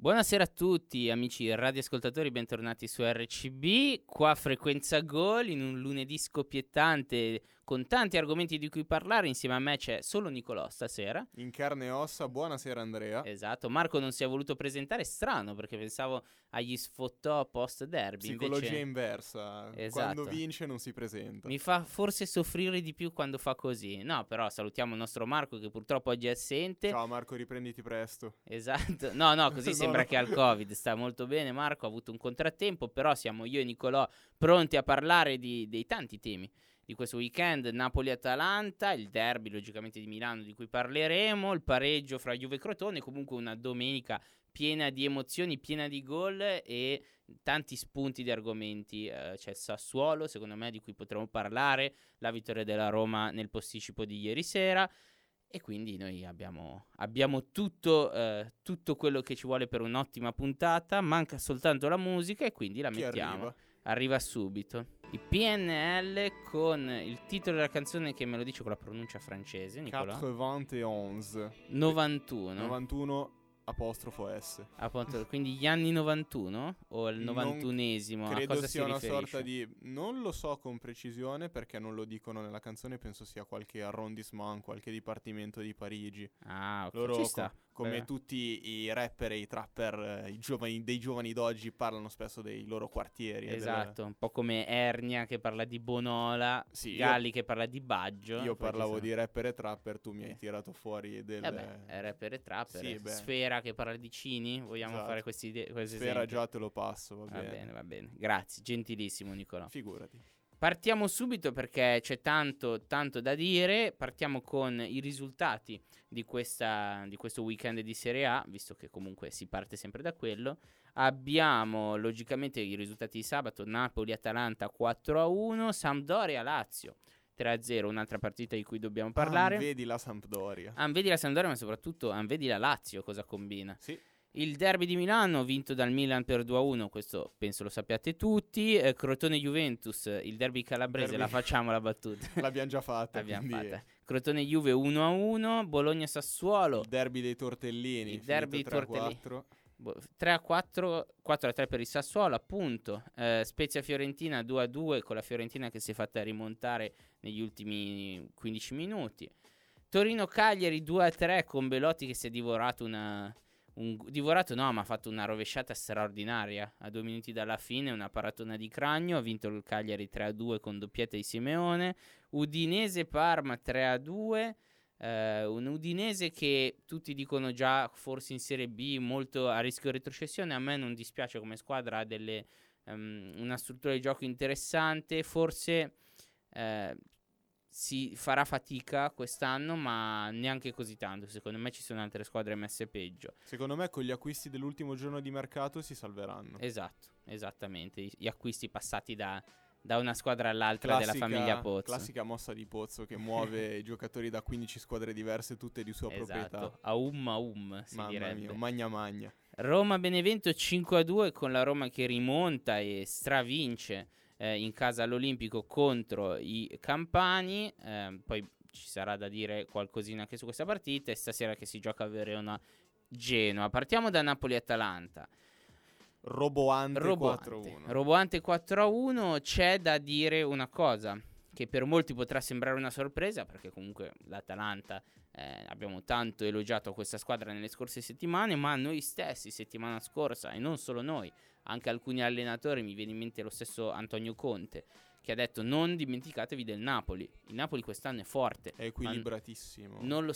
Buonasera a tutti amici radioascoltatori, bentornati su RCB, qua Frequenza Gol, in un lunedì scoppiettante con tanti argomenti di cui parlare. Insieme a me c'è solo Nicolò stasera. In carne e ossa, buonasera Andrea. Esatto, Marco non si è voluto presentare, strano perché pensavo agli sfottò post derby. Psicologia invece... inversa, esatto. Quando vince non si presenta. Mi fa forse soffrire di più quando fa così. No, però salutiamo il nostro Marco che purtroppo oggi è assente. Ciao Marco, riprenditi presto. Esatto, no, così sembra che al Covid sta molto bene. Marco ha avuto un contrattempo, però siamo io e Nicolò pronti a parlare dei tanti temi di questo weekend: Napoli-Atalanta, il derby logicamente di Milano di cui parleremo, il pareggio fra Juve e Crotone. Comunque una domenica piena di emozioni, piena di gol e tanti spunti di argomenti. C'è Sassuolo, secondo me, di cui potremo parlare, la vittoria della Roma nel posticipo di ieri sera. E quindi noi abbiamo tutto quello che ci vuole per un'ottima puntata. Manca soltanto la musica e quindi la mettiamo. Arriva subito. I PNL con il titolo della canzone, che me lo dice con la pronuncia francese, Nicolò. 91 apostrofo S. Appunto, quindi gli anni 91 o il 91esimo? Credo a cosa sia si una riferisce? Sorta di... non lo so con precisione perché non lo dicono nella canzone, penso sia qualche arrondissement, qualche dipartimento di Parigi. Ah, ok. Loro, ci sta. Come tutti i rapper e i trapper dei giovani d'oggi parlano spesso dei loro quartieri. Esatto, un po' come Ernia che parla di Bonola, sì, Galli che parla di Baggio. Io parlavo di rapper e trapper, tu mi hai tirato fuori del... rapper e trapper, sì, Sfera che parla di Cini, vogliamo fare questi Sfera esempi? Già te lo passo, va bene. Grazie, gentilissimo Nicolò. Figurati. Partiamo subito perché c'è tanto da dire. Partiamo con i risultati di questo weekend di Serie A, visto che comunque si parte sempre da quello. Abbiamo logicamente i risultati di sabato: Napoli-Atalanta 4-1, Sampdoria-Lazio 3-0, un'altra partita di cui dobbiamo parlare. Anvedi la Sampdoria, ma soprattutto anvedi la Lazio, cosa combina. Sì. Il derby di Milano vinto dal Milan per 2-1, questo penso lo sappiate tutti. Crotone-Juventus, il derby calabrese, la facciamo la battuta. L'abbiamo già fatta. Crotone-Juve 1-1, Bologna-Sassuolo. Il derby dei tortellini. Il derby 3-4. 3-4, 4-3 per il Sassuolo, appunto. Spezia-Fiorentina 2-2 con la Fiorentina che si è fatta rimontare negli ultimi 15 minuti. Torino-Cagliari 2-3 con Belotti che si è divorato ma ha fatto una rovesciata straordinaria a 2 minuti dalla fine, una paratona di Cragno. Ha vinto il Cagliari 3-2 con doppietta di Simeone. Udinese-Parma 3-2, un Udinese che tutti dicono già forse in Serie B, molto a rischio retrocessione. A me non dispiace come squadra, ha una struttura di gioco interessante. Forse si farà fatica quest'anno, ma neanche così tanto. Secondo me ci sono altre squadre messe peggio. Secondo me con gli acquisti dell'ultimo giorno di mercato si salveranno. Esatto, esattamente. Gli acquisti passati da una squadra all'altra, classica, della famiglia Pozzo. Classica mossa di Pozzo che muove i giocatori da 15 squadre diverse, tutte di sua proprietà. Aum si direbbe. Mamma mia, magna magna. Roma-Benevento 5-2 con la Roma che rimonta e stravince in casa all'Olimpico contro i campani. Poi ci sarà da dire qualcosina anche su questa partita, e stasera che si gioca a Verona-Genoa. Partiamo da Napoli-Atalanta. Roboante 4-1. C'è da dire una cosa che per molti potrà sembrare una sorpresa, perché comunque l'Atalanta, abbiamo tanto elogiato questa squadra nelle scorse settimane, ma noi stessi settimana scorsa, e non solo noi, anche alcuni allenatori, mi viene in mente lo stesso Antonio Conte, che ha detto non dimenticatevi del Napoli. Il Napoli quest'anno è forte, è equilibratissimo. Non lo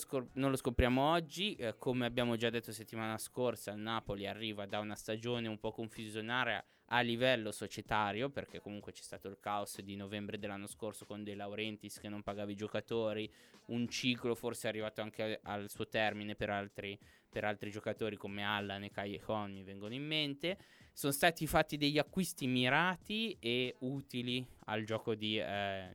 scopriamo oggi, come abbiamo già detto settimana scorsa. Il Napoli arriva da una stagione un po' confusionaria a livello societario, perché comunque c'è stato il caos di novembre dell'anno scorso con De Laurentiis che non pagava i giocatori, un ciclo forse arrivato anche al suo termine per altri giocatori come Allan e Callejon mi vengono in mente. Sono stati fatti degli acquisti mirati e utili al gioco di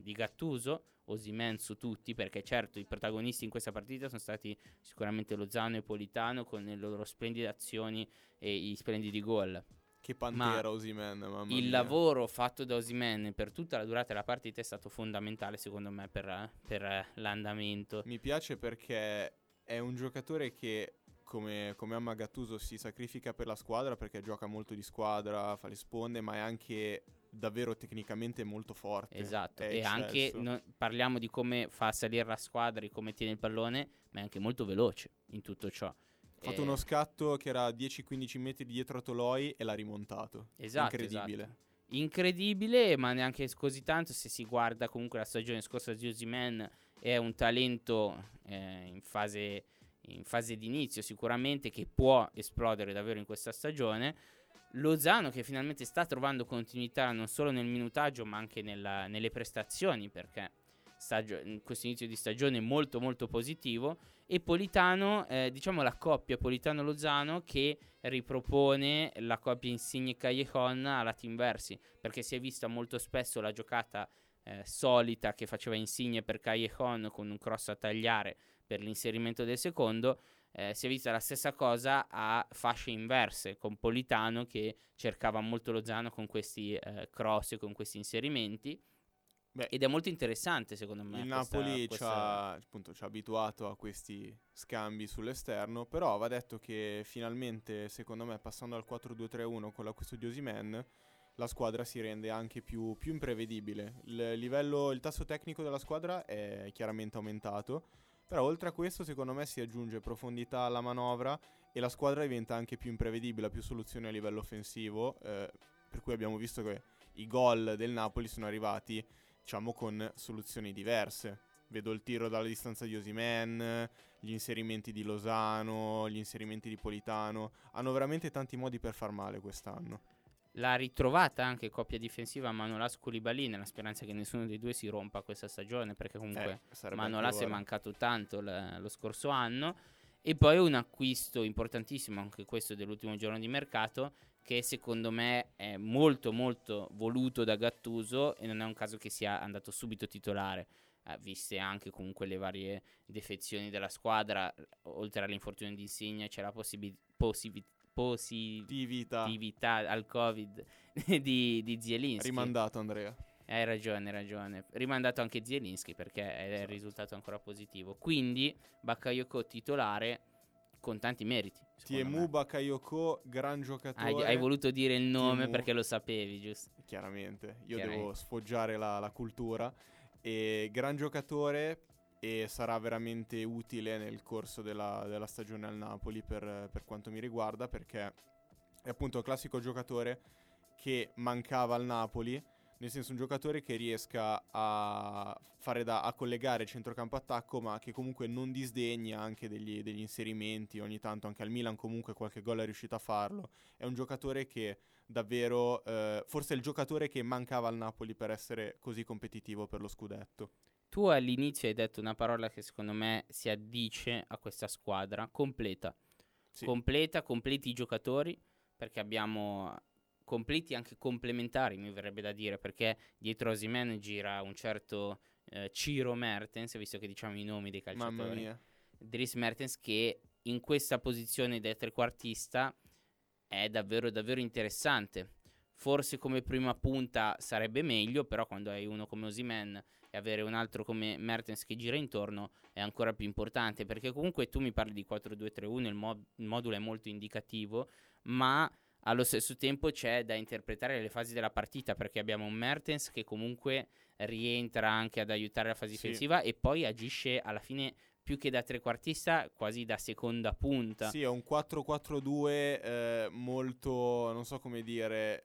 Gattuso, Osimhen su tutti, perché certo i protagonisti in questa partita sono stati sicuramente Lozano e Politano con le loro splendide azioni e i splendidi gol. Che pantera Osimhen, mamma mia. Il lavoro fatto da Osimhen per tutta la durata della partita è stato fondamentale secondo me per l'andamento. Mi piace perché è un giocatore che come ama Gattuso, si sacrifica per la squadra, perché gioca molto di squadra, fa le sponde, ma è anche davvero tecnicamente molto forte. Esatto, e anche parliamo di come fa salire la squadra, di come tiene il pallone, ma è anche molto veloce in tutto ciò. Ha fatto uno scatto che era 10-15 metri dietro a Toloi e l'ha rimontato. Esatto, incredibile. Esatto. Incredibile, ma neanche così tanto se si guarda comunque la stagione scorsa di Osimhen. È un talento in fase d'inizio sicuramente, che può esplodere davvero in questa stagione. Lozano che finalmente sta trovando continuità non solo nel minutaggio ma anche nelle prestazioni, perché questo inizio di stagione è molto molto positivo. E Politano, diciamo la coppia Politano-Lozano, che ripropone la coppia Insigne-Callejon alla team Versi, perché si è vista molto spesso la giocata solita che faceva Insigne per Callejon con un cross a tagliare per l'inserimento del secondo. Si è vista la stessa cosa a fasce inverse, con Politano che cercava molto Lozano con questi cross e con questi inserimenti. Beh, ed è molto interessante secondo me. Il Napoli ci ha abituato a questi scambi sull'esterno, però va detto che finalmente, secondo me, passando al 4-2-3-1 con l'acquisto di Osimhen, la squadra si rende anche più imprevedibile. Il tasso tecnico della squadra è chiaramente aumentato, però oltre a questo secondo me si aggiunge profondità alla manovra e la squadra diventa anche più imprevedibile, ha più soluzioni a livello offensivo, per cui abbiamo visto che i gol del Napoli sono arrivati, diciamo, con soluzioni diverse. Vedo il tiro dalla distanza di Osimhen, gli inserimenti di Lozano, gli inserimenti di Politano. Hanno veramente tanti modi per far male quest'anno. L'ha ritrovata anche coppia difensiva Manolas Koulibaly, nella speranza che nessuno dei due si rompa questa stagione, perché comunque Manolas è mancato tanto lo scorso anno. E poi un acquisto importantissimo anche questo dell'ultimo giorno di mercato, che secondo me è molto molto voluto da Gattuso, e non è un caso che sia andato subito titolare, viste anche comunque le varie defezioni della squadra. Oltre all'infortunio di Insigne c'è la positività al Covid di Zielinski. Rimandato Andrea. Hai ragione. Rimandato anche Zielinski, perché è risultato ancora positivo. Quindi Bakayoko titolare, con tanti meriti. Tiemu Bakayoko, gran giocatore. Hai voluto dire il nome perché lo sapevi, giusto? Chiaramente, devo sfoggiare la cultura. E gran giocatore, e sarà veramente utile nel corso della stagione al Napoli per quanto mi riguarda, perché è appunto il classico giocatore che mancava al Napoli, nel senso un giocatore che riesca a fare a collegare centrocampo-attacco, ma che comunque non disdegna anche degli inserimenti. Ogni tanto anche al Milan comunque qualche gol è riuscito a farlo. È un giocatore che davvero, forse è il giocatore che mancava al Napoli per essere così competitivo per lo scudetto. Tu all'inizio hai detto una parola che secondo me si addice a questa squadra: completa. Sì. Completi i giocatori, perché abbiamo... completi anche complementari, mi verrebbe da dire, perché dietro Osimhen gira un certo Ciro Mertens, visto che diciamo i nomi dei calciatori. Mamma mia. Dries Mertens, che in questa posizione da trequartista è davvero davvero interessante. Forse come prima punta sarebbe meglio, però quando hai uno come Osimhen e avere un altro come Mertens che gira intorno è ancora più importante, perché comunque tu mi parli di 4-2-3-1, il modulo è molto indicativo, ma allo stesso tempo c'è da interpretare le fasi della partita, perché abbiamo un Mertens che comunque rientra anche ad aiutare la fase difensiva e poi agisce alla fine più che da trequartista, quasi da seconda punta. Sì, è un 4-4-2 molto, non so come dire,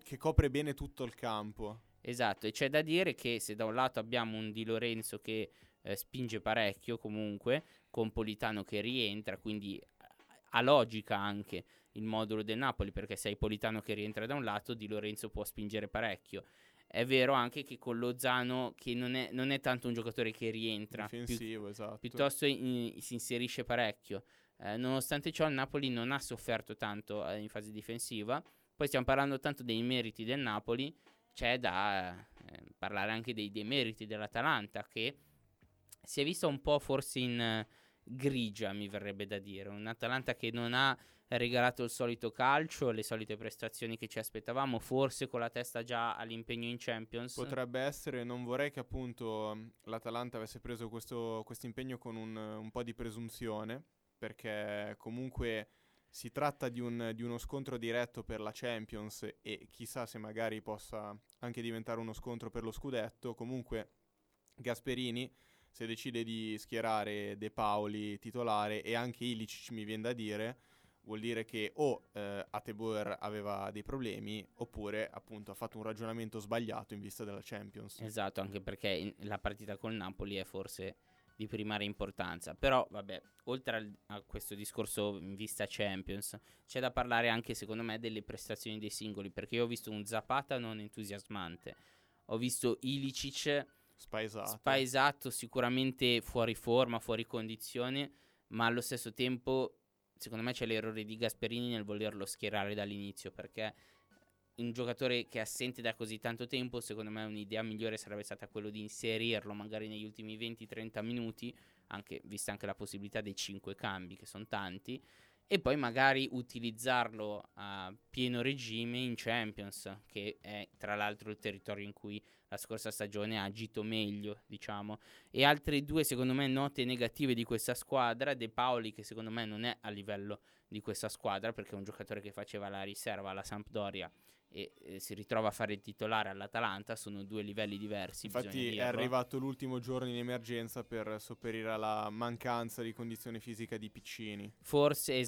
che copre bene tutto il campo. Esatto, e c'è da dire che se da un lato abbiamo un Di Lorenzo che spinge parecchio comunque, con Politano che rientra, quindi ha logica anche il modulo del Napoli, perché se hai Politano che rientra da un lato, Di Lorenzo può spingere parecchio. È vero anche che con Lozano, che non è tanto un giocatore che rientra, difensivo, esatto, piuttosto si inserisce parecchio. Nonostante ciò il Napoli non ha sofferto tanto in fase difensiva. Poi stiamo parlando tanto dei meriti del Napoli, c'è da parlare anche dei demeriti dell'Atalanta, che si è vista un po' forse in grigia, mi verrebbe da dire. Un'Atalanta che non ha regalato il solito calcio, le solite prestazioni che ci aspettavamo, forse con la testa già all'impegno in Champions. Potrebbe essere, non vorrei che appunto l'Atalanta avesse preso questo impegno con un po' di presunzione, perché comunque si tratta di uno scontro diretto per la Champions e chissà se magari possa anche diventare uno scontro per lo scudetto. Comunque Gasperini, se decide di schierare De Paoli titolare e anche Ilicic, mi viene da dire, vuol dire che o Ateboer aveva dei problemi oppure appunto ha fatto un ragionamento sbagliato in vista della Champions. Esatto, anche perché la partita col Napoli è forse di primaria importanza. Però vabbè, oltre a questo discorso in vista Champions, c'è da parlare anche secondo me delle prestazioni dei singoli, perché io ho visto un Zapata non entusiasmante, ho visto Ilicic spaesato, sicuramente fuori forma, fuori condizione, ma allo stesso tempo secondo me c'è l'errore di Gasperini nel volerlo schierare dall'inizio, perché un giocatore che è assente da così tanto tempo, secondo me un'idea migliore sarebbe stata quello di inserirlo magari negli ultimi 20-30 minuti, anche vista anche la possibilità dei 5 cambi che sono tanti, e poi magari utilizzarlo a pieno regime in Champions, che è tra l'altro il territorio in cui la scorsa stagione ha agito meglio, diciamo. E altre due secondo me note negative di questa squadra: De Paoli, che secondo me non è a livello di questa squadra, perché è un giocatore che faceva la riserva alla Sampdoria e si ritrova a fare il titolare all'Atalanta, sono due livelli diversi. Infatti è arrivato l'ultimo giorno in emergenza per sopperire alla mancanza di condizione fisica di Piccini. Forse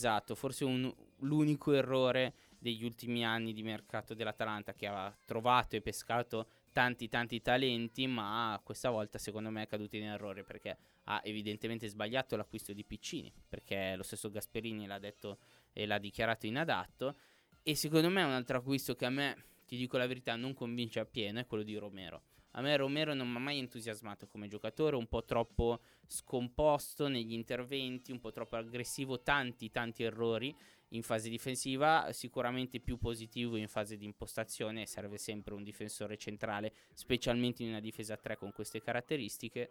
l'unico errore degli ultimi anni di mercato dell'Atalanta, che ha trovato e pescato tanti talenti, ma questa volta secondo me è caduto in errore, perché ha evidentemente sbagliato l'acquisto di Piccini, perché lo stesso Gasperini l'ha detto e l'ha dichiarato inadatto. E secondo me un altro acquisto che a me, ti dico la verità, non convince appieno è quello di Romero. A me Romero non mi ha mai entusiasmato come giocatore, un po' troppo scomposto negli interventi, un po' troppo aggressivo, tanti errori in fase difensiva, sicuramente più positivo in fase di impostazione, serve sempre un difensore centrale, specialmente in una difesa a 3 con queste caratteristiche.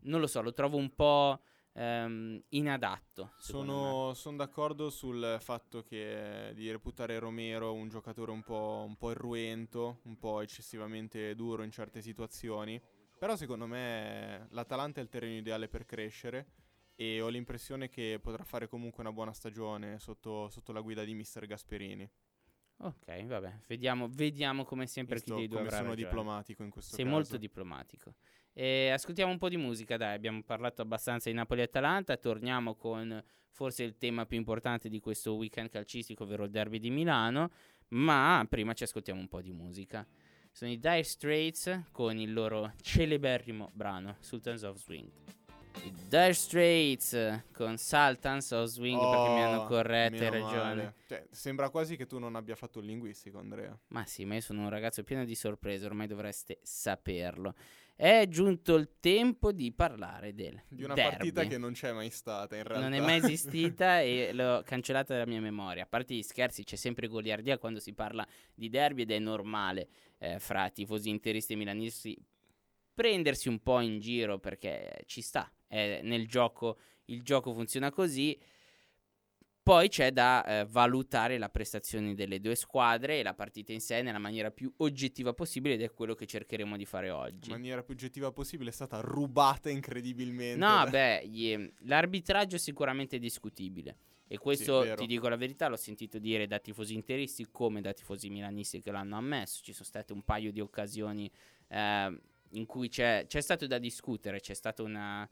Non lo so, lo trovo un po' inadatto. Sono d'accordo sul fatto che di reputare Romero un giocatore un po' irruento, un po' eccessivamente duro in certe situazioni, però secondo me l'Atalanta è il terreno ideale per crescere e ho l'impressione che potrà fare comunque una buona stagione sotto la guida di mister Gasperini. Ok, vabbè, vediamo come sempre chi dei due avrà ragione. Sono diplomatico in questo caso. Sei molto diplomatico. Ascoltiamo un po' di musica, dai, abbiamo parlato abbastanza di Napoli-Atalanta, torniamo con forse il tema più importante di questo weekend calcistico, ovvero il derby di Milano, ma prima ci ascoltiamo un po' di musica. Sono i Dire Straits con il loro celeberrimo brano Sultans of Swing. I Dire Straits con Sultans of Swing, perché mi hanno corretto, hai ragione. Cioè, sembra quasi che tu non abbia fatto il linguistico, Andrea. Ma sì, ma io sono un ragazzo pieno di sorprese, ormai dovreste saperlo. È giunto il tempo di parlare di una derby. Partita che non c'è mai stata, in realtà. Non è mai esistita e l'ho cancellata dalla mia memoria. A parte gli scherzi, c'è sempre goliardia quando si parla di derby ed è normale fra tifosi interisti e milanisti prendersi un po' in giro, perché ci sta. Nel gioco, il gioco funziona così. Poi c'è da valutare la prestazione delle due squadre e la partita in sé nella maniera più oggettiva possibile, ed è quello che cercheremo di fare oggi. La maniera più oggettiva possibile è stata rubata incredibilmente. No, l'arbitraggio sicuramente è discutibile. E questo, sì, ti dico la verità, l'ho sentito dire da tifosi interisti come da tifosi milanisti che l'hanno ammesso. Ci sono state un paio di occasioni in cui c'è stato da discutere, c'è stata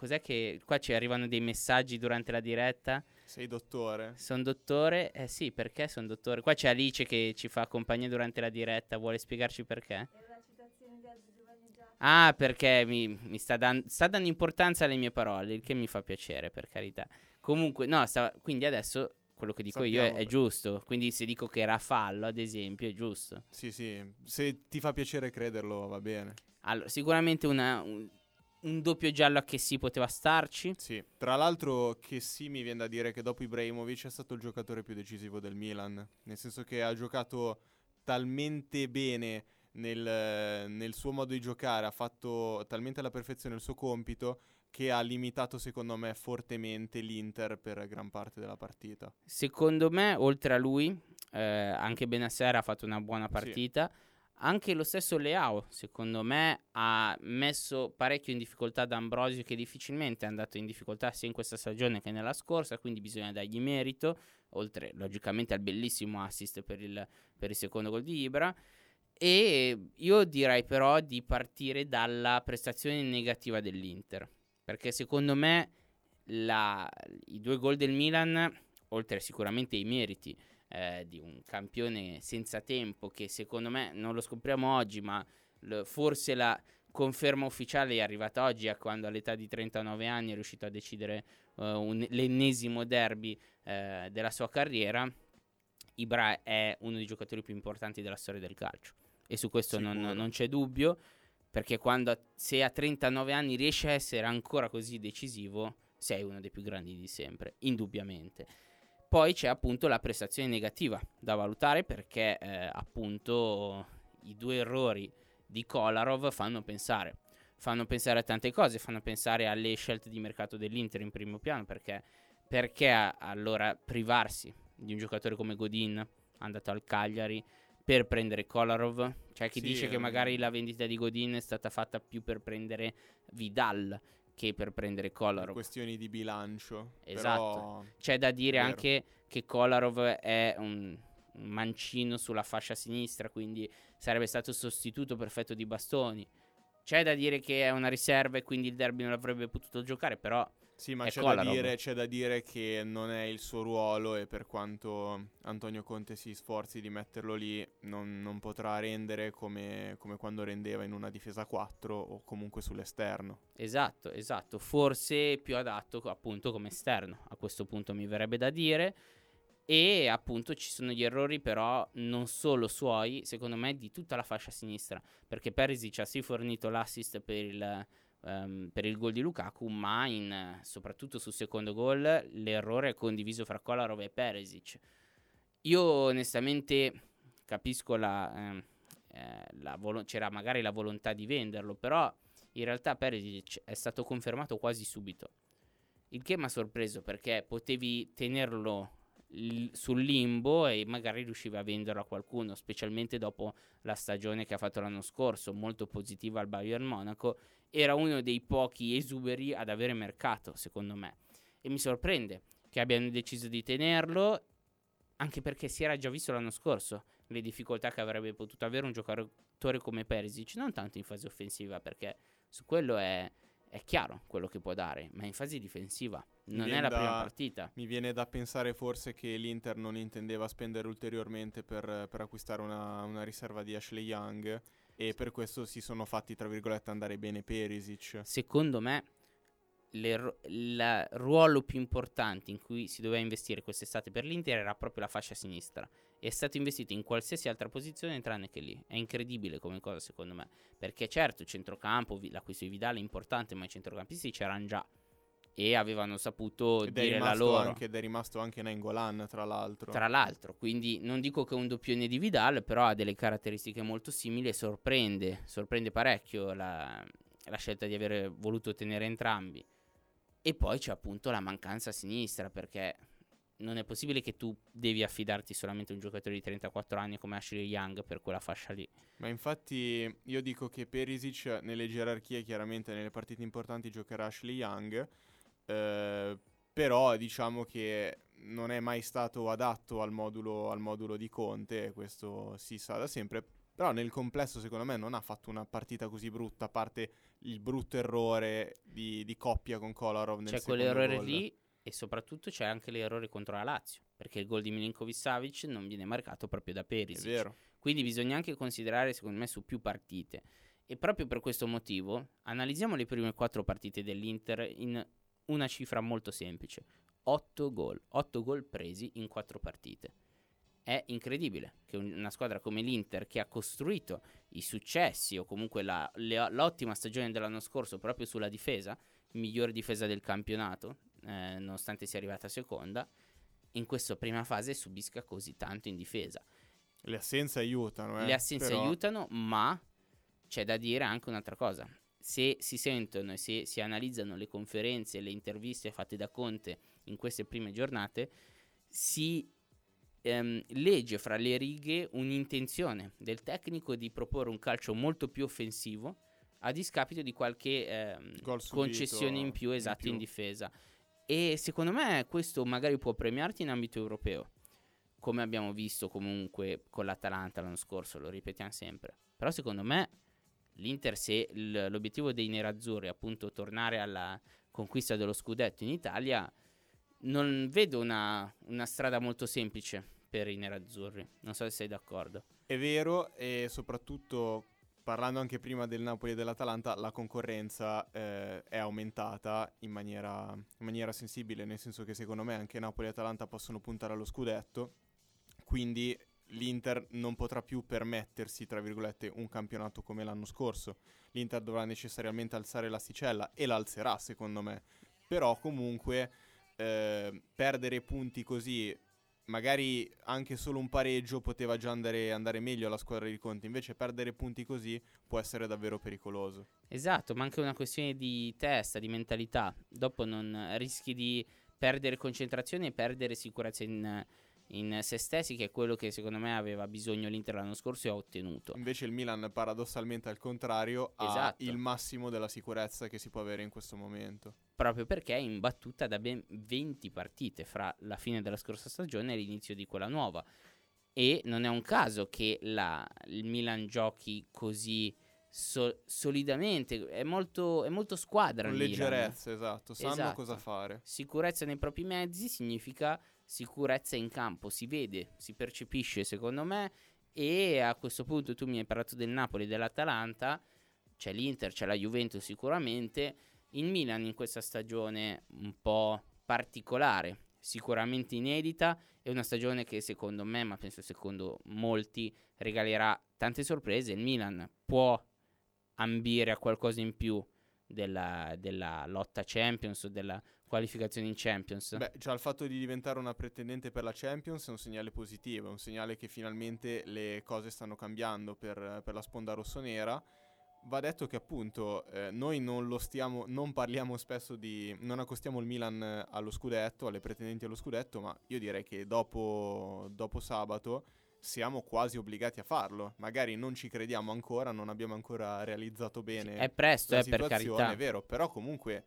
cos'è che qua ci arrivano dei messaggi durante la diretta? Sei dottore? Sono dottore? Eh sì, perché sono dottore? Qua c'è Alice che ci fa compagnia durante la diretta, vuole spiegarci perché? È una citazione di Aldo Giovanni Giacomo. Ah, perché mi sta dando importanza alle mie parole, il che mi fa piacere, per carità. Comunque, no, quindi adesso quello che dico io è giusto, quindi se dico che era fallo, ad esempio, è giusto. Sì, se ti fa piacere crederlo va bene. Allora, sicuramente un doppio giallo a Chessy poteva starci. Sì, tra l'altro Chessy mi viene da dire che dopo Ibrahimovic è stato il giocatore più decisivo del Milan, nel senso che ha giocato talmente bene nel suo modo di giocare, ha fatto talmente alla perfezione il suo compito che ha limitato secondo me fortemente l'Inter per gran parte della partita. Secondo me oltre a lui anche Bennacer ha fatto una buona partita, sì. Anche lo stesso Leao, secondo me, ha messo parecchio in difficoltà D'Ambrosio, che difficilmente è andato in difficoltà sia in questa stagione che nella scorsa, quindi bisogna dargli merito, oltre logicamente al bellissimo assist per il secondo gol di Ibra. E io direi però di partire dalla prestazione negativa dell'Inter, perché secondo me i due gol del Milan, oltre sicuramente ai meriti di un campione senza tempo, che secondo me non lo scopriamo oggi, ma forse la conferma ufficiale è arrivata oggi, a quando all'età di 39 anni è riuscito a decidere l'ennesimo derby della sua carriera. Ibra è uno dei giocatori più importanti della storia del calcio, e su questo non c'è dubbio, perché se a 39 anni riesce a essere ancora così decisivo, sei uno dei più grandi di sempre, indubbiamente. Poi c'è appunto la prestazione negativa da valutare, perché appunto i due errori di Kolarov fanno pensare a tante cose, fanno pensare alle scelte di mercato dell'Inter in primo piano, perché allora privarsi di un giocatore come Godin, andato al Cagliari, per prendere Kolarov? C'è chi dice che magari la vendita di Godin è stata fatta più per prendere Vidal che per prendere Kolarov. Questioni di bilancio. Esatto. Però c'è da dire anche che Kolarov è un mancino sulla fascia sinistra, quindi sarebbe stato sostituto perfetto di Bastoni. C'è da dire che è una riserva e quindi il derby non l'avrebbe potuto giocare, però sì, ma c'è da dire che non è il suo ruolo, e per quanto Antonio Conte si sforzi di metterlo lì, non potrà rendere come quando rendeva in una difesa 4 o comunque sull'esterno. Esatto, forse più adatto appunto come esterno, a questo punto mi verrebbe da dire. E appunto ci sono gli errori, però non solo suoi, secondo me di tutta la fascia sinistra, perché Perišić ha sì fornito l'assist per il gol di Lukaku, ma soprattutto sul secondo gol l'errore è condiviso fra Kolarov e Perišić. Io onestamente capisco c'era magari la volontà di venderlo, però in realtà Perišić è stato confermato quasi subito, il che mi ha sorpreso, perché potevi tenerlo sul limbo e magari riusciva a venderlo a qualcuno, specialmente dopo la stagione che ha fatto l'anno scorso, molto positiva al Bayern Monaco. Era uno dei pochi esuberi ad avere mercato, secondo me, e mi sorprende che abbiano deciso di tenerlo, anche perché si era già visto l'anno scorso le difficoltà che avrebbe potuto avere un giocatore come Perišić, non tanto in fase offensiva, perché su quello è chiaro quello che può dare, ma in fase difensiva non è la prima partita. Mi viene da pensare forse che l'Inter non intendeva spendere ulteriormente per acquistare una riserva di Ashley Young, e per questo si sono fatti, tra virgolette, andare bene Perišić. Secondo me il ruolo più importante in cui si doveva investire quest'estate per l'Inter era proprio la fascia sinistra. È stato investito in qualsiasi altra posizione tranne che lì. È incredibile come cosa, secondo me, perché certo il centrocampo, l'acquisto di Vidal è importante, ma i centrocampisti c'erano già e avevano saputo dire la loro. Ed è rimasto anche Nainggolan, tra l'altro, quindi non dico che è un doppione di Vidal, però ha delle caratteristiche molto simili e sorprende parecchio la scelta di aver voluto tenere entrambi. E poi c'è appunto la mancanza a sinistra, perché non è possibile che tu devi affidarti solamente a un giocatore di 34 anni come Ashley Young per quella fascia lì. Ma infatti io dico che Perišić nelle gerarchie, chiaramente nelle partite importanti, giocherà Ashley Young, però diciamo che non è mai stato adatto al modulo di Conte, questo si sa da sempre. Però nel complesso secondo me non ha fatto una partita così brutta, a parte il brutto errore di coppia con Kolarov nel secondo gol. C'è quell'errore lì, e soprattutto c'è anche l'errore contro la Lazio, perché il gol di Milinković-Savic non viene marcato proprio da Perišić. È vero. Quindi bisogna anche considerare, secondo me, su più partite. E proprio per questo motivo analizziamo le prime 4 partite dell'Inter in una cifra molto semplice: 8 gol presi in 4 partite. È incredibile che una squadra come l'Inter, che ha costruito i successi o comunque l'ottima stagione dell'anno scorso proprio sulla difesa, migliore difesa del campionato, nonostante sia arrivata seconda, in questa prima fase subisca così tanto in difesa. Le assenze aiutano. Le assenze aiutano, ma c'è da dire anche un'altra cosa. Se si sentono e se si analizzano le conferenze e le interviste fatte da Conte in queste prime giornate, si legge fra le righe un'intenzione del tecnico di proporre un calcio molto più offensivo a discapito di qualche concessione in più, esatto, in difesa. E secondo me questo magari può premiarti in ambito europeo, come abbiamo visto comunque con l'Atalanta l'anno scorso, lo ripetiamo sempre. Però secondo me l'Inter, se l'obiettivo dei nerazzurri è appunto tornare alla conquista dello scudetto in Italia, non vedo una strada molto semplice per i nerazzurri. Non so se sei d'accordo. È vero, e soprattutto parlando anche prima del Napoli e dell'Atalanta, la concorrenza è aumentata in maniera sensibile, nel senso che secondo me anche Napoli e Atalanta possono puntare allo scudetto, quindi l'Inter non potrà più permettersi, tra virgolette, un campionato come l'anno scorso. L'Inter dovrà necessariamente alzare l'asticella, e la alzerà secondo me, però comunque perdere punti così, magari anche solo un pareggio poteva già andare meglio alla squadra di Conte, invece perdere punti così può essere davvero pericoloso. Esatto, ma anche una questione di testa, di mentalità. Dopo non rischi di perdere concentrazione e perdere sicurezza in se stessi, che è quello che secondo me aveva bisogno l'Inter l'anno scorso e ha ottenuto. Invece il Milan, paradossalmente al contrario, esatto, ha il massimo della sicurezza che si può avere in questo momento, proprio perché è imbattuta da ben 20 partite fra la fine della scorsa stagione e l'inizio di quella nuova. E non è un caso che il Milan giochi così solidamente, è molto squadra. Con leggerezza, esatto, sanno cosa fare. Sicurezza nei propri mezzi significa sicurezza in campo, si vede, si percepisce secondo me. E a questo punto tu mi hai parlato del Napoli e dell'Atalanta, c'è l'Inter, c'è la Juventus sicuramente, il Milan in questa stagione un po' particolare, sicuramente inedita, è una stagione che secondo me, ma penso secondo molti, regalerà tante sorprese. Il Milan può ambire a qualcosa in più della lotta Champions o della qualificazione in Champions. Beh, già il fatto di diventare una pretendente per la Champions è un segnale positivo, è un segnale che finalmente le cose stanno cambiando per la sponda rossonera. Va detto che appunto noi non parliamo spesso non accostiamo il Milan allo scudetto, alle pretendenti allo scudetto, ma io direi che dopo sabato siamo quasi obbligati a farlo. Magari non ci crediamo ancora, non abbiamo ancora realizzato bene, sì, è presto, la situazione, per carità, è vero, però comunque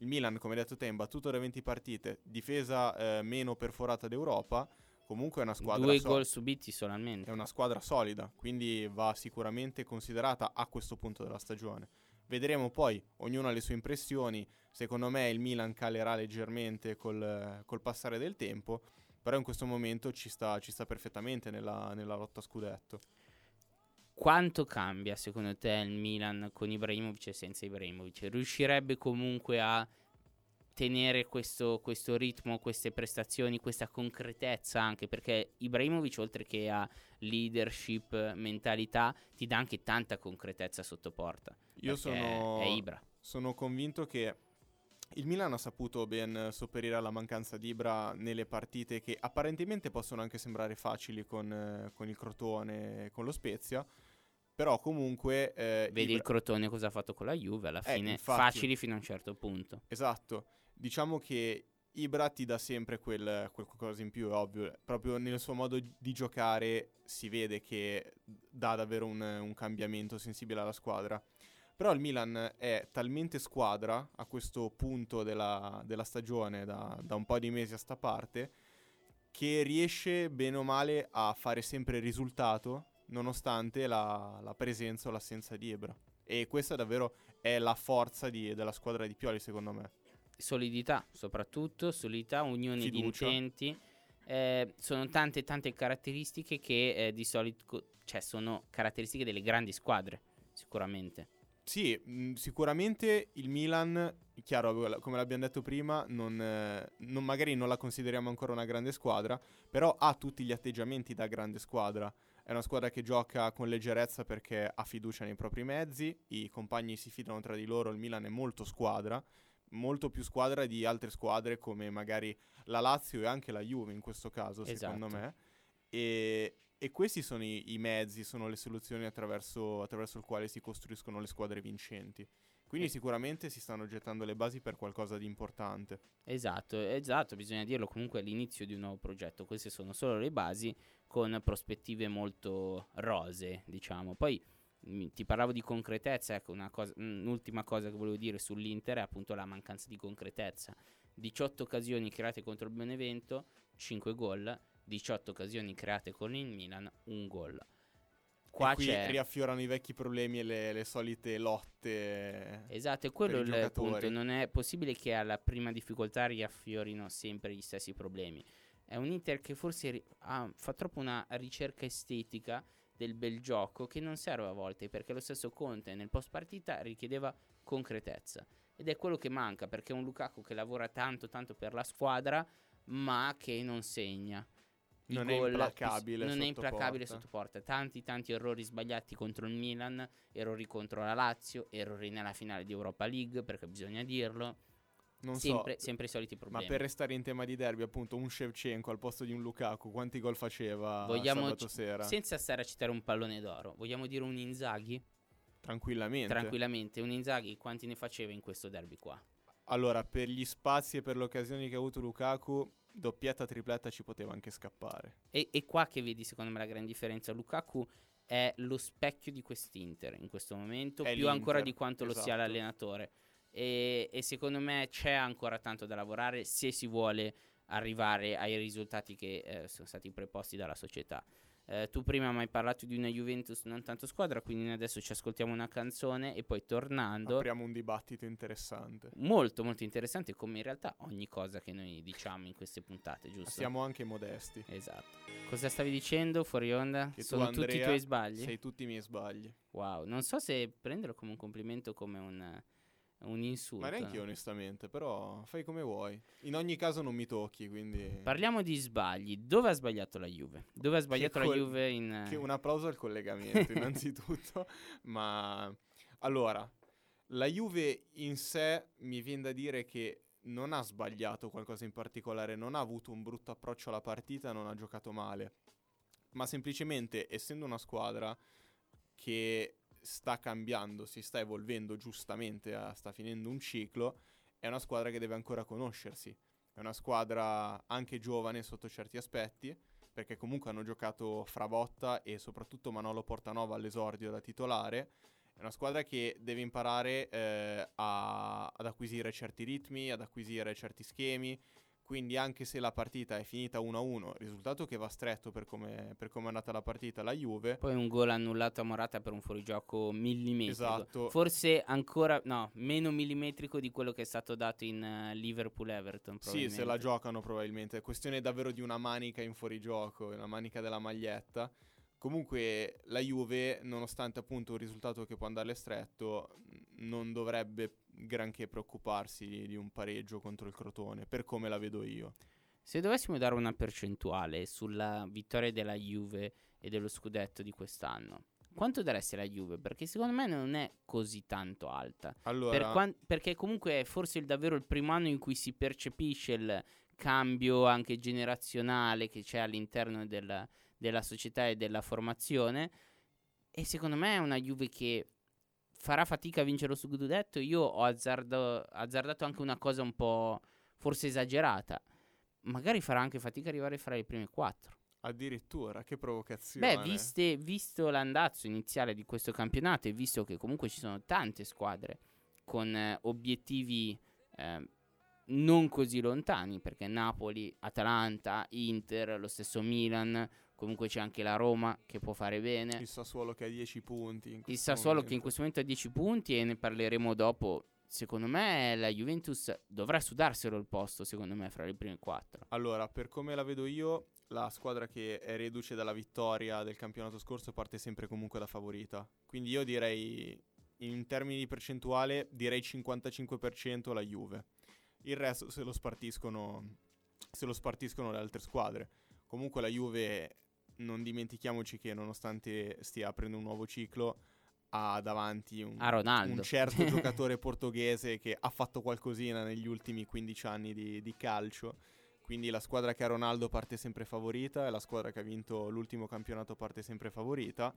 il Milan, come hai detto te, è imbattuto da 20 partite, difesa meno perforata d'Europa, comunque è una squadra 2 gol subiti solamente, è una squadra solida, quindi va sicuramente considerata a questo punto della stagione. Vedremo poi, ognuno ha le sue impressioni. Secondo me il Milan calerà leggermente col passare del tempo, però in questo momento ci sta perfettamente nella lotta scudetto. Quanto cambia secondo te il Milan con Ibrahimovic e senza Ibrahimovic? Riuscirebbe comunque a tenere questo ritmo, queste prestazioni, questa concretezza, anche perché Ibrahimovic, oltre che a leadership, mentalità, ti dà anche tanta concretezza sotto porta. Io sono convinto che il Milan ha saputo ben sopperire alla mancanza di Ibra nelle partite che apparentemente possono anche sembrare facili con il Crotone, con lo Spezia, però comunque... vedi il Crotone cosa ha fatto con la Juve, alla fine infatti, facili fino a un certo punto. Esatto, diciamo che Ibra ti dà sempre quel qualcosa in più, è ovvio, proprio nel suo modo di giocare si vede che dà davvero un cambiamento sensibile alla squadra. Però il Milan è talmente squadra a questo punto della stagione, da un po' di mesi a sta parte, che riesce bene o male a fare sempre risultato nonostante la presenza o l'assenza di Ibra. E questa davvero è la forza della squadra di Pioli, secondo me. Solidità soprattutto, solidità, unione Fiducia. Di intenti. Sono tante caratteristiche che di solito, cioè sono caratteristiche delle grandi squadre, sicuramente. Sì, sicuramente il Milan, chiaro, come l'abbiamo detto prima, non magari non la consideriamo ancora una grande squadra, però ha tutti gli atteggiamenti da grande squadra. È una squadra che gioca con leggerezza perché ha fiducia nei propri mezzi, i compagni si fidano tra di loro, il Milan è molto squadra, molto più squadra di altre squadre come magari la Lazio e anche la Juve in questo caso, esatto, secondo me. E questi sono i mezzi, sono le soluzioni attraverso il quale si costruiscono le squadre vincenti. Quindi sicuramente si stanno gettando le basi per qualcosa di importante. Esatto, bisogna dirlo, comunque all'inizio di un nuovo progetto. Queste sono solo le basi, con prospettive molto rosee, diciamo. Poi ti parlavo di concretezza, ecco, un'ultima cosa che volevo dire sull'Inter è appunto la mancanza di concretezza. 18 occasioni create contro il Benevento, 5 gol, 18 occasioni create con il Milan, un gol. Qua qui riaffiorano i vecchi problemi e le solite lotte. Esatto, e quello è il punto. Non è possibile che alla prima difficoltà riaffiorino sempre gli stessi problemi. È un Inter che forse fa troppo una ricerca estetica del bel gioco che non serve a volte, perché lo stesso Conte nel post partita richiedeva concretezza. Ed è quello che manca, perché è un Lukaku che lavora tanto tanto per la squadra, ma che non segna. Non è implacabile sotto porta. Tanti errori sbagliati contro il Milan, errori contro la Lazio, errori nella finale di Europa League, perché bisogna dirlo. Sempre i soliti problemi. Ma per restare in tema di derby, appunto, un Shevchenko al posto di un Lukaku, quanti gol faceva sabato sera? Senza stare a citare un pallone d'oro, vogliamo dire un Inzaghi? Tranquillamente, un Inzaghi quanti ne faceva in questo derby qua? Allora, per gli spazi e per le occasioni che ha avuto Lukaku, doppietta, tripletta ci poteva anche scappare. E qua che vedi secondo me la gran differenza. Lukaku è lo specchio di quest'Inter in questo momento, è più l'Inter, ancora di quanto lo sia l'allenatore, e secondo me c'è ancora tanto da lavorare se si vuole arrivare ai risultati che sono stati preposti dalla società. Tu prima mi hai parlato di una Juventus non tanto squadra, quindi adesso ci ascoltiamo una canzone e poi tornando apriamo un dibattito interessante, molto molto interessante, come in realtà ogni cosa che noi diciamo in queste puntate, giusto? Siamo anche modesti. Esatto. Cosa stavi dicendo fuori onda? Che sono tu, Andrea, tutti i tuoi sbagli? Sei tutti i miei sbagli. Wow, non so se prenderlo come un complimento o come un insulto. Ma neanche io, onestamente, però fai come vuoi. In ogni caso non mi tocchi, quindi... Parliamo di sbagli. Dove ha sbagliato la Juve? Che un applauso al collegamento, innanzitutto. Ma... Allora, la Juve in sé mi viene da dire che non ha sbagliato qualcosa in particolare, non ha avuto un brutto approccio alla partita, non ha giocato male. Ma semplicemente, essendo una squadra che... sta cambiando, si sta evolvendo giustamente, sta finendo un ciclo, è una squadra che deve ancora conoscersi, è una squadra anche giovane sotto certi aspetti, perché comunque hanno giocato Frabotta e soprattutto Manolo Portanova all'esordio da titolare. È una squadra che deve imparare ad acquisire certi ritmi, ad acquisire certi schemi, quindi anche se la partita è finita 1-1, risultato che va stretto per come è andata la partita la Juve. Poi un gol annullato a Morata per un fuorigioco millimetrico. Esatto. Forse ancora, no, meno millimetrico di quello che è stato dato in Liverpool-Everton. Sì, se la giocano probabilmente. È questione davvero di una manica in fuorigioco, una manica della maglietta. Comunque la Juve, nonostante appunto un risultato che può andarle stretto, non dovrebbe granché preoccuparsi di un pareggio contro il Crotone, per come la vedo io. Se dovessimo dare una percentuale sulla vittoria della Juve e dello scudetto di quest'anno, quanto daresti alla Juve? Perché secondo me non è così tanto alta. Allora... perché comunque è forse davvero il primo anno in cui si percepisce il cambio anche generazionale che c'è all'interno della società e della formazione, e secondo me è una Juve che farà fatica a vincere lo scudetto. Io ho azzardato anche una cosa un po' forse esagerata, magari farà anche fatica a arrivare fra le prime 4. Addirittura, che provocazione. Beh, visto l'andazzo iniziale di questo campionato e visto che comunque ci sono tante squadre con obiettivi non così lontani, perché Napoli, Atalanta, Inter, lo stesso Milan, comunque c'è anche la Roma che può fare bene, il Sassuolo che ha 10 punti che in questo momento ha 10 punti e ne parleremo dopo. Secondo me la Juventus dovrà sudarselo il posto, secondo me, fra le prime 4. Allora, per come la vedo io, la squadra che è reduce dalla vittoria del campionato scorso parte sempre comunque da favorita, quindi io direi, in termini di percentuale, direi 55% la Juve. Il resto se lo spartiscono le altre squadre. Comunque la Juve, non dimentichiamoci che nonostante stia aprendo un nuovo ciclo, ha davanti un certo giocatore portoghese che ha fatto qualcosina negli ultimi 15 anni di calcio. Quindi la squadra che ha Ronaldo parte sempre favorita, e la squadra che ha vinto l'ultimo campionato parte sempre favorita.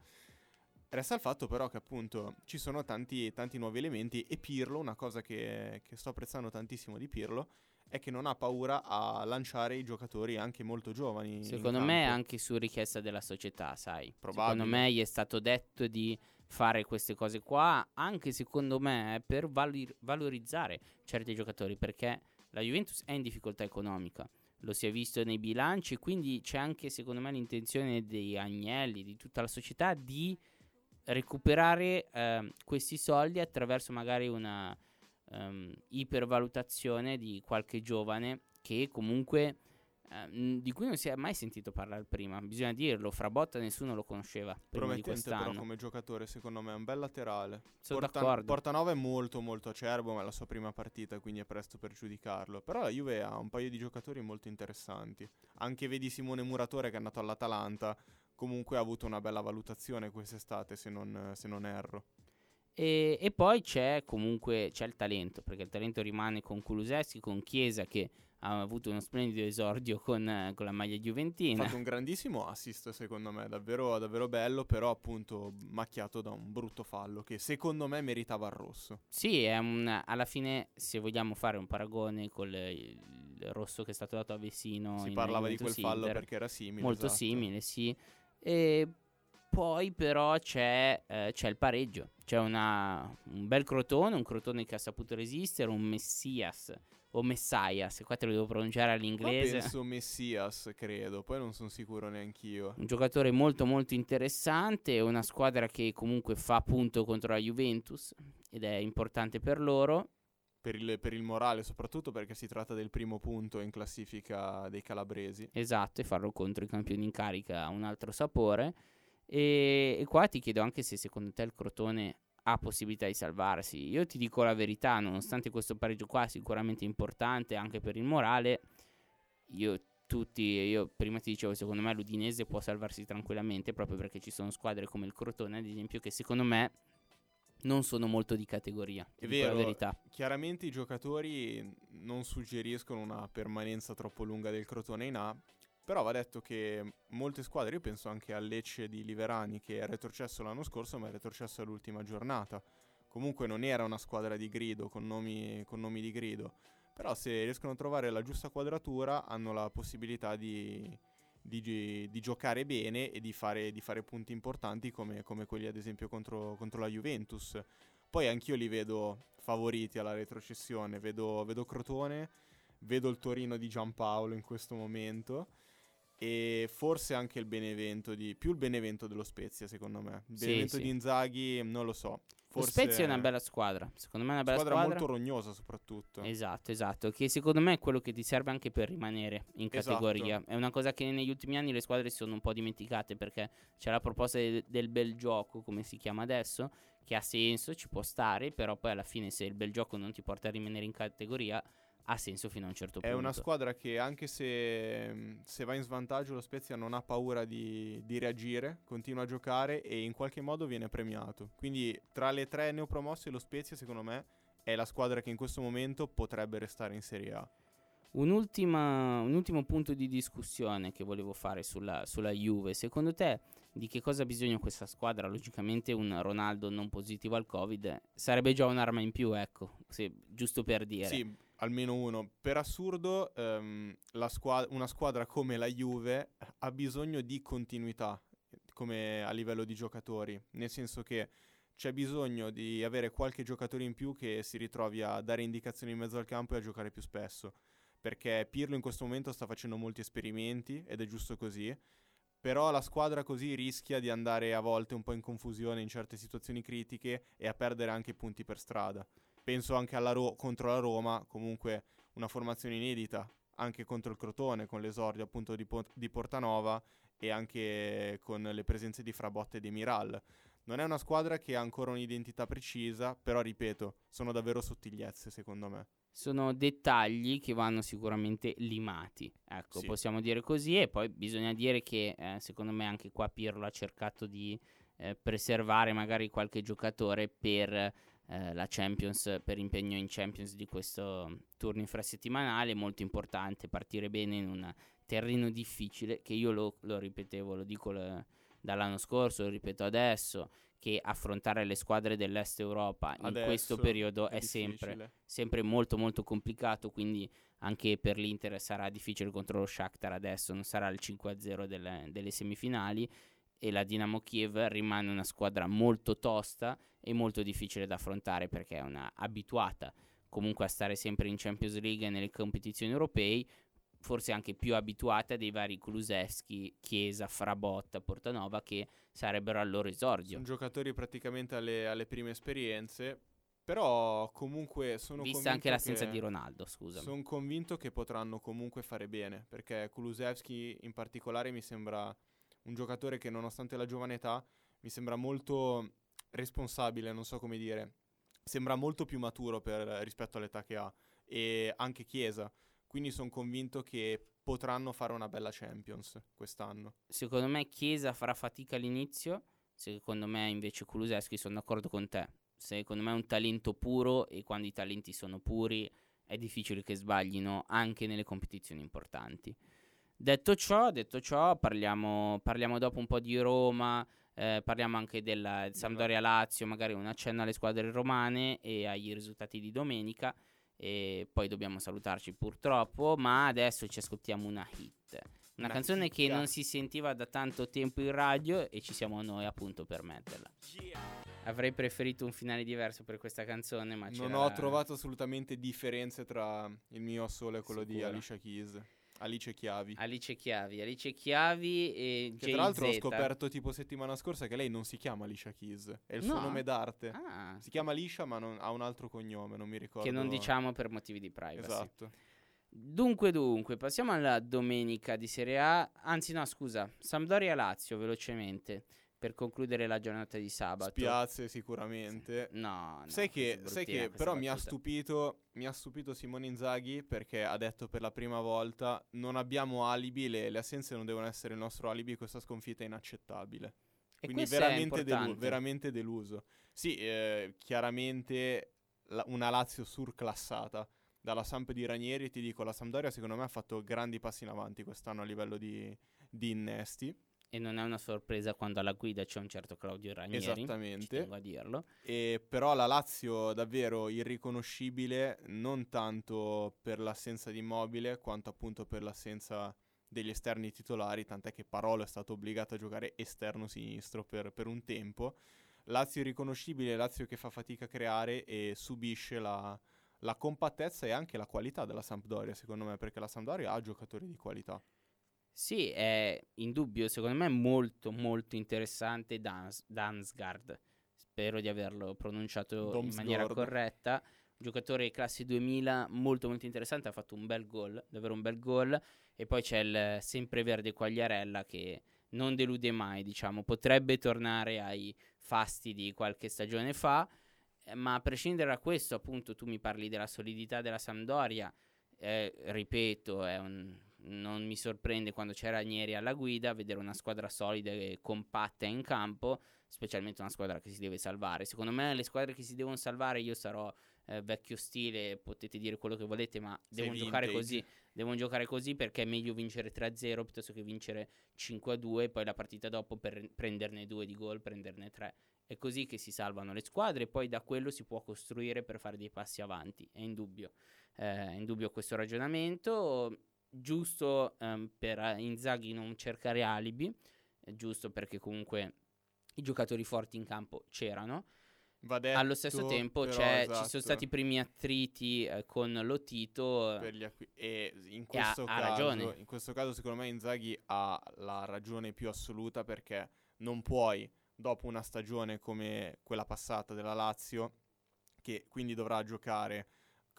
Resta il fatto però che appunto ci sono tanti nuovi elementi, e Pirlo, una cosa che sto apprezzando tantissimo di Pirlo, è che non ha paura a lanciare i giocatori anche molto giovani. Secondo me anche su richiesta della società, sai. Probabile. Secondo me gli è stato detto di fare queste cose qua, anche secondo me per valorizzare certi giocatori, perché la Juventus è in difficoltà economica, lo si è visto nei bilanci, quindi c'è anche secondo me l'intenzione degli Agnelli, di tutta la società, di recuperare questi soldi attraverso magari una ipervalutazione di qualche giovane che comunque di cui non si è mai sentito parlare prima, bisogna dirlo. Frabotta nessuno lo conosceva prima. Promettente di però come giocatore, secondo me è un bel laterale. Sono d'accordo. Portanova è molto molto acerbo, ma è la sua prima partita, quindi è presto per giudicarlo, però la Juve ha un paio di giocatori molto interessanti. Anche vedi Simone Muratore, che è andato all'Atalanta, comunque ha avuto una bella valutazione quest'estate, se non erro. E poi c'è il talento, perché il talento rimane con Kulusevski, con Chiesa, che ha avuto uno splendido esordio con la maglia juventina. Ha fatto un grandissimo assist, secondo me, davvero, davvero bello, però appunto macchiato da un brutto fallo che secondo me meritava il rosso. Sì, alla fine, se vogliamo fare un paragone con il rosso che è stato dato a Vecino, si parlava di quel fallo perché era simile. Molto esatto. Simile, sì. E poi però c'è il pareggio. C'è un bel Crotone, un Crotone che ha saputo resistere, un Messias o Messias, qua te lo devo pronunciare all'inglese. Ma penso Messias, credo, poi non sono sicuro neanch'io. Un giocatore molto molto interessante, una squadra che comunque fa punto contro la Juventus ed è importante per loro. Per il morale soprattutto, perché si tratta del primo punto in classifica dei calabresi. Esatto, e farlo contro i campioni in carica ha un altro sapore. E qua ti chiedo anche se secondo te il Crotone ha possibilità di salvarsi. Io ti dico la verità, nonostante questo pareggio qua sicuramente importante anche per il morale, io prima ti dicevo, secondo me l'Udinese può salvarsi tranquillamente, proprio perché ci sono squadre come il Crotone ad esempio che secondo me non sono molto di categoria. È vero, la verità. Chiaramente i giocatori non suggeriscono una permanenza troppo lunga del Crotone in A, però va detto che molte squadre, io penso anche al Lecce di Liverani, che è retrocesso l'anno scorso ma è retrocesso all'ultima giornata, comunque non era una squadra di grido, con nomi di grido, però se riescono a trovare la giusta quadratura hanno la possibilità di giocare bene e di fare punti importanti come quelli ad esempio contro la Juventus. Poi anch'io li vedo favoriti alla retrocessione, vedo Crotone, vedo il Torino di Giampaolo in questo momento, e forse anche il Benevento, più il Benevento dello Spezia secondo me. Il Benevento di Inzaghi non lo so, forse. Lo Spezia è una bella squadra, secondo me è una bella squadra molto rognosa soprattutto. Esatto, che secondo me è quello che ti serve anche per rimanere in categoria. Esatto. È una cosa che negli ultimi anni le squadre si sono un po' dimenticate, perché c'è la proposta del bel gioco, come si chiama adesso, che ha senso, ci può stare, però poi alla fine se il bel gioco non ti porta a rimanere in categoria ha senso fino a un certo punto. È una squadra che anche se va in svantaggio lo Spezia non ha paura di reagire, continua a giocare e in qualche modo viene premiato. Quindi tra le tre neopromosse lo Spezia secondo me è la squadra che in questo momento potrebbe restare in Serie A. Un ultimo punto di discussione che volevo fare sulla Juve. Secondo te di che cosa ha bisogno questa squadra? Logicamente un Ronaldo non positivo al Covid sarebbe già un'arma in più, ecco, giusto per dire. Sì. Almeno uno. Per assurdo, una squadra come la Juve ha bisogno di continuità come a livello di giocatori, nel senso che c'è bisogno di avere qualche giocatore in più che si ritrovi a dare indicazioni in mezzo al campo e a giocare più spesso, perché Pirlo in questo momento sta facendo molti esperimenti ed è giusto così, però la squadra così rischia di andare a volte un po' in confusione in certe situazioni critiche e a perdere anche punti per strada. Penso anche contro la Roma, comunque una formazione inedita, anche contro il Crotone, con l'esordio appunto di Portanova e anche con le presenze di Frabotta e di Miral. Non è una squadra che ha ancora un'identità precisa, però ripeto, sono davvero sottigliezze secondo me. Sono dettagli che vanno sicuramente limati, ecco, sì. Possiamo dire così, e poi bisogna dire che secondo me anche qua Pirlo ha cercato di preservare magari qualche giocatore per la Champions, per impegno in Champions di questo turno infrasettimanale. Molto importante partire bene in un terreno difficile, che io lo ripetevo, lo dico dall'anno scorso, lo ripeto adesso, che affrontare le squadre dell'Est Europa adesso, in questo periodo è sempre molto molto complicato, quindi anche per l'Inter sarà difficile contro lo Shakhtar adesso, non sarà il 5-0 delle semifinali, e la Dinamo Kiev rimane una squadra molto tosta e molto difficile da affrontare, perché è una abituata comunque a stare sempre in Champions League e nelle competizioni europee, forse anche più abituata dei vari Kulusevski, Chiesa, Frabotta, Portanova, che sarebbero al loro esordio. Sono giocatori praticamente alle prime esperienze, però comunque sono convinto, vista anche l'assenza di Ronaldo, scusa, sono convinto che potranno comunque fare bene, perché Kulusevski in particolare mi sembra un giocatore che, nonostante la giovane età, mi sembra molto responsabile, non so come dire, sembra molto più maturo rispetto all'età che ha, e anche Chiesa. Quindi sono convinto che potranno fare una bella Champions quest'anno. Secondo me Chiesa farà fatica all'inizio, secondo me invece Kulusevski, sono d'accordo con te. Secondo me è un talento puro, e quando i talenti sono puri è difficile che sbaglino anche nelle competizioni importanti. Detto ciò parliamo dopo un po' di Roma, parliamo anche della Sampdoria-Lazio, magari un accenno alle squadre romane e agli risultati di domenica. E poi dobbiamo salutarci purtroppo, ma adesso ci ascoltiamo una hit, una canzone figa, che non si sentiva da tanto tempo in radio, e ci siamo noi appunto per metterla. Avrei preferito un finale diverso per questa canzone, ma non ho trovato assolutamente differenze tra il mio solo e quello di Alicia Keys. Alice Chiavi e che Jay, tra l'altro, Z. Ho scoperto tipo settimana scorsa che lei non si chiama Alicia Keys, è il suo nome d'arte. Si chiama Alicia, ma ha un altro cognome, non mi ricordo, che non diciamo per motivi di privacy. Esatto. Dunque passiamo alla domenica di Serie A, anzi no scusa, Sampdoria-Lazio velocemente per concludere la giornata di sabato. Spiace sicuramente. No. Sai che però mi ha stupito Simone Inzaghi, perché ha detto per la prima volta: non abbiamo alibi, le assenze non devono essere il nostro alibi, questa sconfitta è inaccettabile. E quindi veramente deluso. Sì, chiaramente una Lazio surclassata dalla Samp di Ranieri. Ti dico, la Sampdoria secondo me ha fatto grandi passi in avanti quest'anno a livello di innesti. E non è una sorpresa quando alla guida c'è un certo Claudio Ranieri. Esattamente. Ci tengo a dirlo. E però la Lazio davvero irriconoscibile, non tanto per l'assenza di Immobile quanto appunto per l'assenza degli esterni titolari, tant'è che Parolo è stato obbligato a giocare esterno sinistro per un tempo. Lazio irriconoscibile, Lazio che fa fatica a creare e subisce la compattezza e anche la qualità della Sampdoria, secondo me, perché la Sampdoria ha giocatori di qualità. Sì, è in dubbio, secondo me è molto molto interessante Damsgaard, spero di averlo pronunciato in maniera corretta, giocatore classe 2000 molto molto interessante, ha fatto un bel gol, davvero un bel gol, e poi c'è il sempreverde Quagliarella che non delude mai, diciamo, potrebbe tornare ai fasti di qualche stagione fa, ma a prescindere da questo, appunto, tu mi parli della solidità della Sampdoria, ripeto, non mi sorprende quando c'è Ranieri alla guida vedere una squadra solida e compatta in campo, specialmente una squadra che si deve salvare. Secondo me le squadre che si devono salvare, io sarò vecchio stile, potete dire quello che volete, ma devono giocare così, perché è meglio vincere 3-0 piuttosto che vincere 5-2 e poi la partita dopo per prenderne 2 di gol, prenderne 3. È così che si salvano le squadre, e poi da quello si può costruire per fare dei passi avanti. È indubbio questo ragionamento. Giusto per Inzaghi non cercare alibi, giusto perché comunque i giocatori forti in campo c'erano. Va detto, allo stesso tempo però, esatto, ci sono stati i primi attriti con Lotito e in questo caso ha ragione. In questo caso secondo me Inzaghi ha la ragione più assoluta, perché non puoi, dopo una stagione come quella passata della Lazio, che quindi dovrà giocare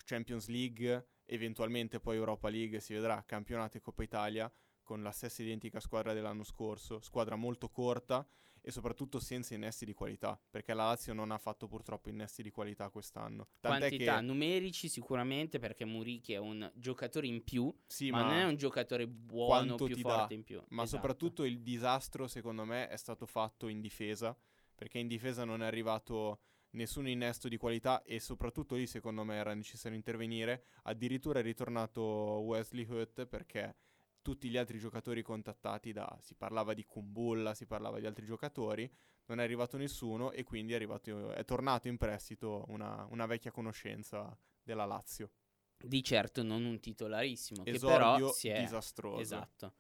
Champions League, eventualmente poi Europa League, si vedrà campionato e Coppa Italia, con la stessa identica squadra dell'anno scorso, squadra molto corta e soprattutto senza innesti di qualità, perché la Lazio non ha fatto purtroppo innesti di qualità quest'anno. Tant'è quantità che numerici sicuramente, perché Murichi è un giocatore in più, sì, ma non è un giocatore buono più forte in più. Ma soprattutto il disastro secondo me è stato fatto in difesa, perché in difesa non è arrivato nessun innesto di qualità, e soprattutto lì secondo me era necessario intervenire. Addirittura è ritornato Wesley Hutt, perché tutti gli altri giocatori contattati da... si parlava di Kumbulla, si parlava di altri giocatori, non è arrivato nessuno e quindi è tornato in prestito una vecchia conoscenza della Lazio. Di certo non un titolarissimo, esordio che però si è... disastroso. Esatto.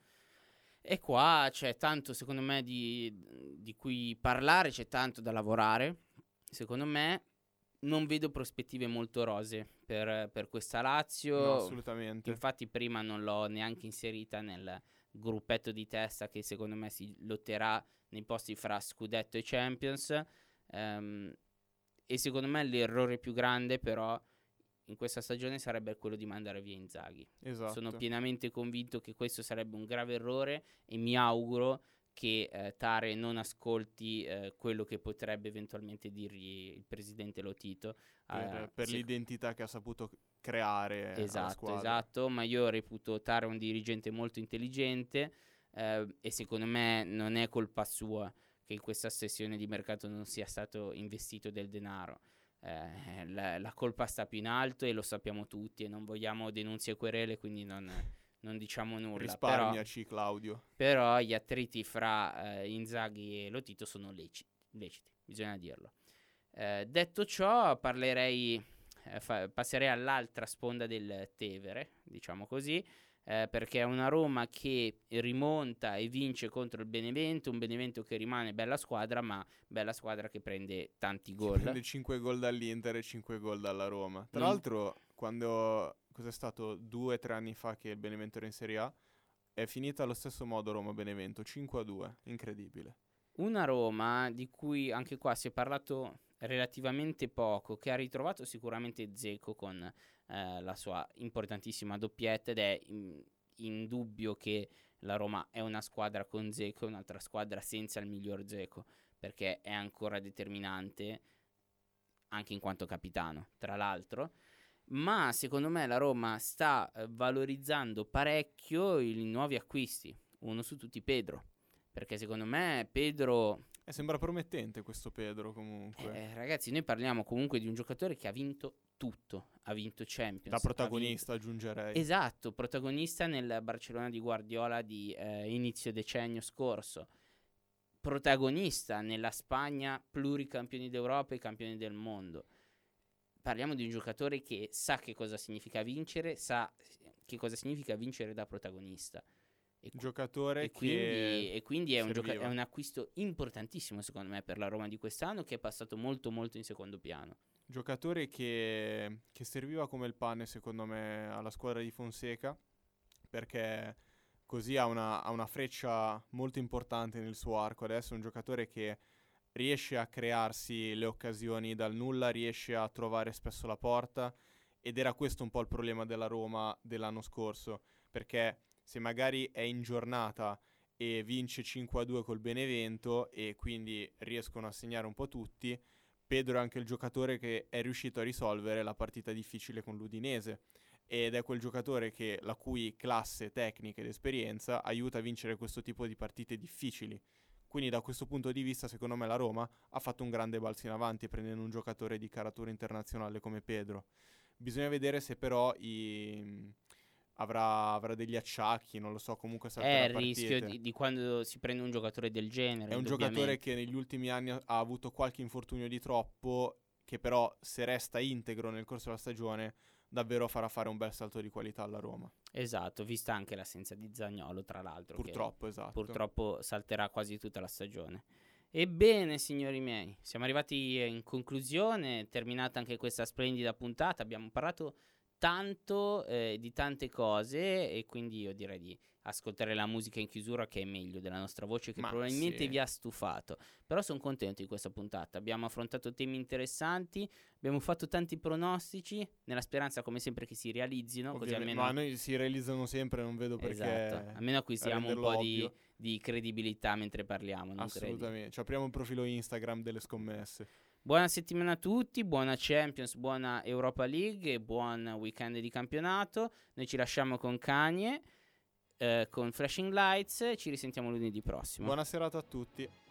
E qua c'è tanto, secondo me, di cui parlare, c'è tanto da lavorare. Secondo me non vedo prospettive molto rosee per questa Lazio. No, assolutamente. Infatti prima non l'ho neanche inserita nel gruppetto di testa che secondo me si lotterà nei posti fra Scudetto e Champions. E secondo me l'errore più grande però in questa stagione sarebbe quello di mandare via Inzaghi. Esatto. Sono pienamente convinto che questo sarebbe un grave errore e mi auguro che Tare non ascolti quello che potrebbe eventualmente dirgli il presidente Lotito. Per l'identità che ha saputo creare. Esatto, esatto, ma io reputo Tare un dirigente molto intelligente e secondo me non è colpa sua che in questa sessione di mercato non sia stato investito del denaro. La colpa sta più in alto e lo sappiamo tutti e non vogliamo denunzie e querele, quindi non diciamo nulla. Risparmiaci, però, Claudio. Però gli attriti fra Inzaghi e Lotito sono leciti, bisogna dirlo. Detto ciò, passerei all'altra sponda del Tevere, diciamo così, perché è una Roma che rimonta e vince contro il Benevento, un Benevento che rimane bella squadra, ma bella squadra che prende tanti gol. Si prende 5 gol dall'Inter e 5 gol dalla Roma. Tra l'altro, quando... cos'è stato 2-3 anni fa che il Benevento era in Serie A, è finita allo stesso modo Roma-Benevento, 5-2, incredibile. Una Roma di cui anche qua si è parlato relativamente poco, che ha ritrovato sicuramente Dzeko con la sua importantissima doppietta, ed è indubbio che la Roma è una squadra con Dzeko e un'altra squadra senza il miglior Dzeko, perché è ancora determinante anche in quanto capitano, tra l'altro. Ma secondo me la Roma sta valorizzando parecchio i nuovi acquisti, uno su tutti Pedro, perché secondo me Pedro... sembra promettente questo Pedro comunque. Ragazzi, noi parliamo comunque di un giocatore che ha vinto tutto, ha vinto Champions. Da protagonista aggiungerei. Esatto, protagonista nel Barcellona di Guardiola di inizio decennio scorso, protagonista nella Spagna, pluricampioni d'Europa e campioni del mondo. Parliamo di un giocatore che sa che cosa significa vincere, sa che cosa significa vincere da protagonista. E quindi è un acquisto importantissimo secondo me per la Roma di quest'anno, che è passato molto molto in secondo piano. Giocatore che serviva come il pane secondo me alla squadra di Fonseca, perché così ha una freccia molto importante nel suo arco. Adesso è un giocatore che riesce a crearsi le occasioni dal nulla, riesce a trovare spesso la porta, ed era questo un po' il problema della Roma dell'anno scorso, perché se magari è in giornata e vince 5-2 col Benevento e quindi riescono a segnare un po' tutti, Pedro è anche il giocatore che è riuscito a risolvere la partita difficile con l'Udinese, ed è quel giocatore che la cui classe tecnica ed esperienza aiuta a vincere questo tipo di partite difficili. Quindi da questo punto di vista, secondo me, la Roma ha fatto un grande balzo in avanti prendendo un giocatore di caratura internazionale come Pedro. Bisogna vedere se però avrà degli acciacchi, non lo so, comunque sarà il rischio di quando si prende un giocatore del genere. È un giocatore che negli ultimi anni ha avuto qualche infortunio di troppo, che però se resta integro nel corso della stagione davvero farà fare un bel salto di qualità alla Roma. Esatto, vista anche l'assenza di Zaniolo, tra l'altro. Purtroppo, esatto. Purtroppo salterà quasi tutta la stagione. Ebbene, signori miei, siamo arrivati in conclusione, terminata anche questa splendida puntata. Abbiamo parlato tanto di tante cose e quindi io direi di ascoltare la musica in chiusura, che è meglio della nostra voce, che probabilmente vi ha stufato. Però sono contento di questa puntata, abbiamo affrontato temi interessanti, abbiamo fatto tanti pronostici nella speranza come sempre che si realizzino, così almeno... ma noi si realizzano sempre, non vedo perché. Esatto, almeno acquisiamo un po' di credibilità mentre parliamo, non assolutamente credi? Ci apriamo un profilo Instagram delle scommesse. Buona settimana a tutti, buona Champions, buona Europa League e buon weekend di campionato. Noi ci lasciamo con Kanye, con Flashing Lights, ci risentiamo lunedì prossimo. Buona serata a tutti.